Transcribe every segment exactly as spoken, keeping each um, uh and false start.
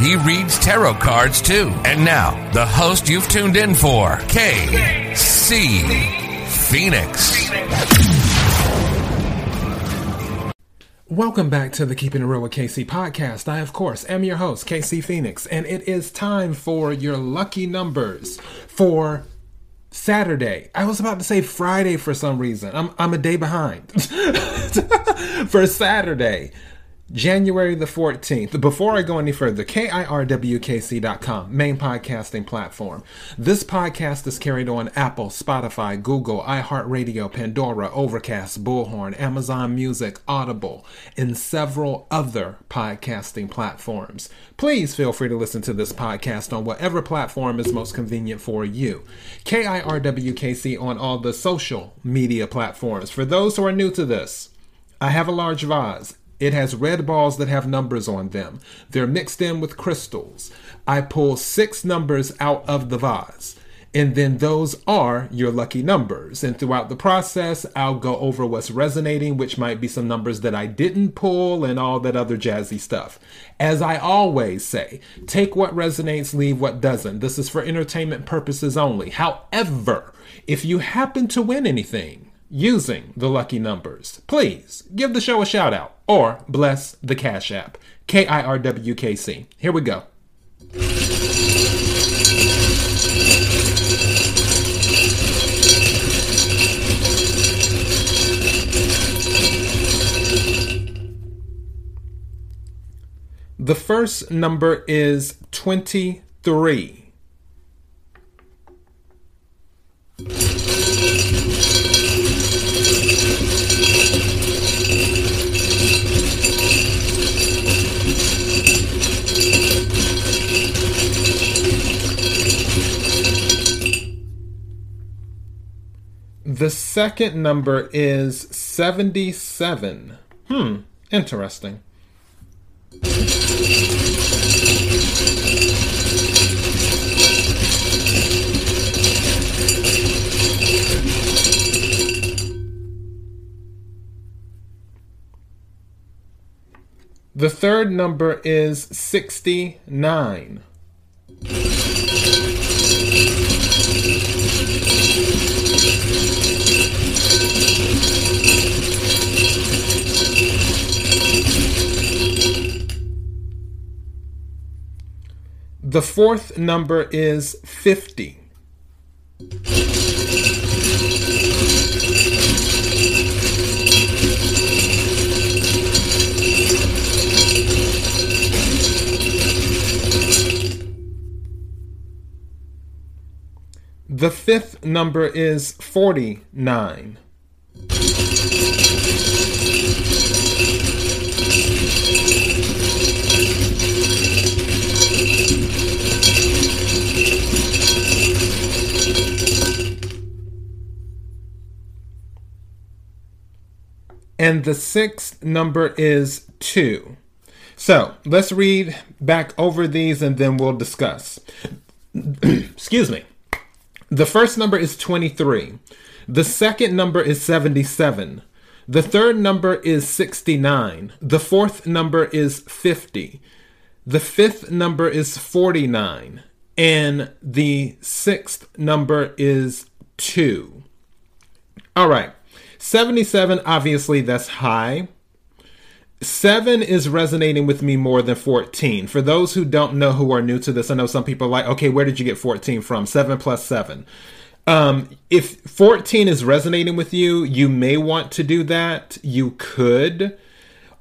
He reads tarot cards too. And now, the host you've tuned in for, K C Phoenix. Welcome back to the Keeping It Real with K C podcast. I, of course, am your host, K C Phoenix, and it is time for your lucky numbers for Saturday. I was about to say Friday for some reason. I'm I'm a day behind. For Saturday, January the fourteenth. Before I go any further, K I R W K C dot com, main podcasting platform. This podcast is carried on Apple, Spotify, Google, iHeartRadio, Pandora, Overcast, Bullhorn, Amazon Music, Audible, and several other podcasting platforms. Please feel free to listen to this podcast on whatever platform is most convenient for you. K I R W K C on all the social media platforms. For those who are new to this, I have a large vase. It has red balls that have numbers on them. They're mixed in with crystals. I pull six numbers out of the vase, and then those are your lucky numbers. And throughout the process, I'll go over what's resonating, which might be some numbers that I didn't pull and all that other jazzy stuff. As I always say, take what resonates, leave what doesn't. This is for entertainment purposes only. However, if you happen to win anything using the lucky numbers, please give the show a shout out or bless the Cash App. K I R W K C. Here we go. The first number is twenty-three. The second number is seventy-seven. Hmm, interesting. The third number is sixty-nine. The fourth number is fifty. The fifth number is forty-nine. And the sixth number is two. So let's read back over these and then we'll discuss. Excuse me. The first number is twenty-three. The second number is seventy-seven. The third number is sixty-nine. The fourth number is fifty. The fifth number is forty-nine. And the sixth number is two. All right. seventy-seven, obviously, that's high. seven is resonating with me more than fourteen. For those who don't know, who are new to this, I know some people are like, okay, where did you get fourteen from? seven plus seven. Um, if fourteen is resonating with you, you may want to do that. You could.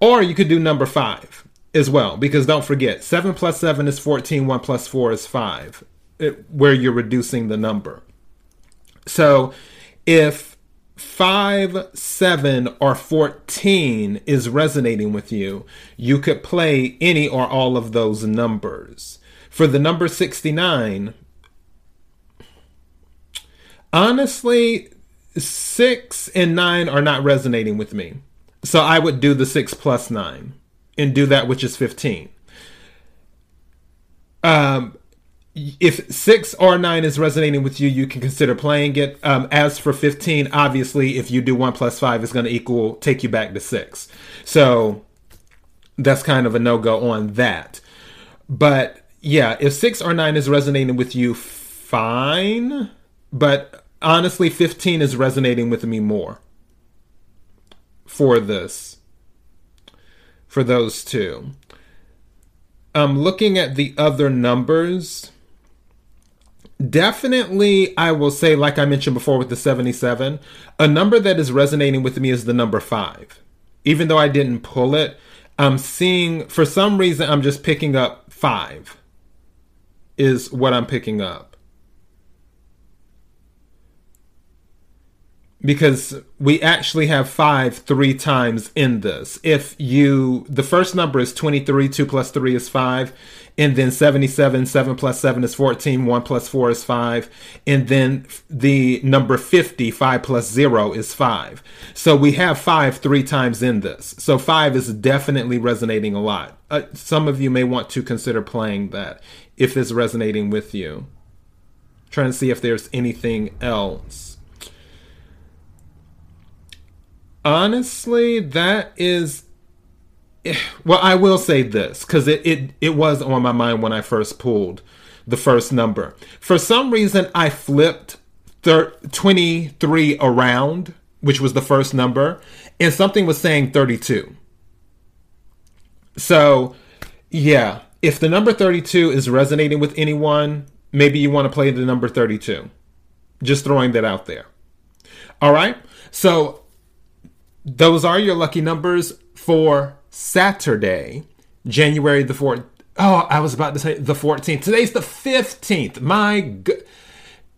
Or you could do number five as well, because don't forget, seven plus seven is fourteen, one plus four is five, where you're reducing the number. So if Five, seven, or fourteen is resonating with you, you could play any or all of those numbers. For the number sixty-nine, honestly, six and nine are not resonating with me. So I would do the six plus nine and do that, which is fifteen. Um, if six or nine is resonating with you, you can consider playing it. Um, as for fifteen, obviously, if you do one plus five, it's going to equal, take you back to six. So that's kind of a no-go on that. But yeah, if six or nine is resonating with you, fine. But honestly, fifteen is resonating with me more for this, for those two. Um, looking at the other numbers, definitely I will say, like I mentioned before with the seventy-seven, a number that is resonating with me is the number five. Even though I didn't pull it, I'm seeing, for some reason, I'm just picking up five is what I'm picking up. Because we actually have five three times in this. If you, the first number is twenty-three, two plus three is five, and then seventy-seven, seven plus seven is fourteen, one plus four is five, and then the number fifty, five plus zero is five. So we have five three times in this. So five is definitely resonating a lot. Uh, some of you may want to consider playing that if it's resonating with you. Trying to see if there's anything else. Honestly, that is, well, I will say this, because it, it, it was on my mind when I first pulled the first number. For some reason, I flipped thir- twenty-three around, which was the first number, and something was saying thirty-two. So, yeah, if the number thirty-two is resonating with anyone, maybe you want to play the number thirty-two. Just throwing that out there. All right, so those are your lucky numbers for Saturday, January the fourteenth. Oh, I was about to say the fourteenth. Today's the fifteenth. My God.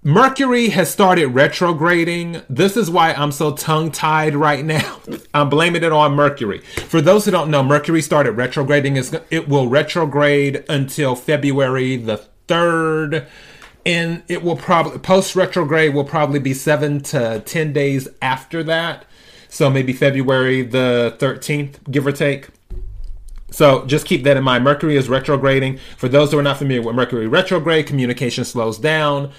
Mercury has started retrograding. This is why I'm so tongue-tied right now. I'm blaming it on Mercury. For those who don't know, Mercury started retrograding. It's, it will retrograde until February the third. And it will probably, post-retrograde will probably be seven to ten days after that. So maybe February the thirteenth, give or take. So just keep that in mind. Mercury is retrograding. For those who are not familiar with Mercury retrograde, communication slows down.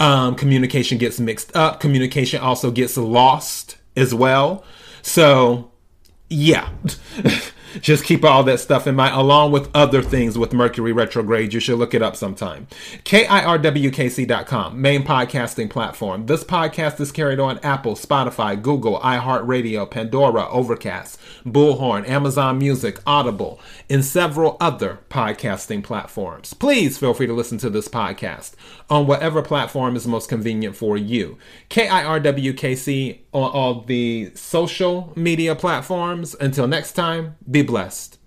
Um, communication gets mixed up. Communication also gets lost as well. So yeah, just keep all that stuff in mind, along with other things with Mercury retrograde. You should look it up sometime. K I R W K C dot com, main podcasting platform. This podcast is carried on Apple, Spotify, Google, iHeartRadio, Pandora, Overcast, Bullhorn, Amazon Music, Audible, and several other podcasting platforms. Please feel free to listen to this podcast on whatever platform is most convenient for you. K I R W K C on all the social media platforms. Until next time, be blessed.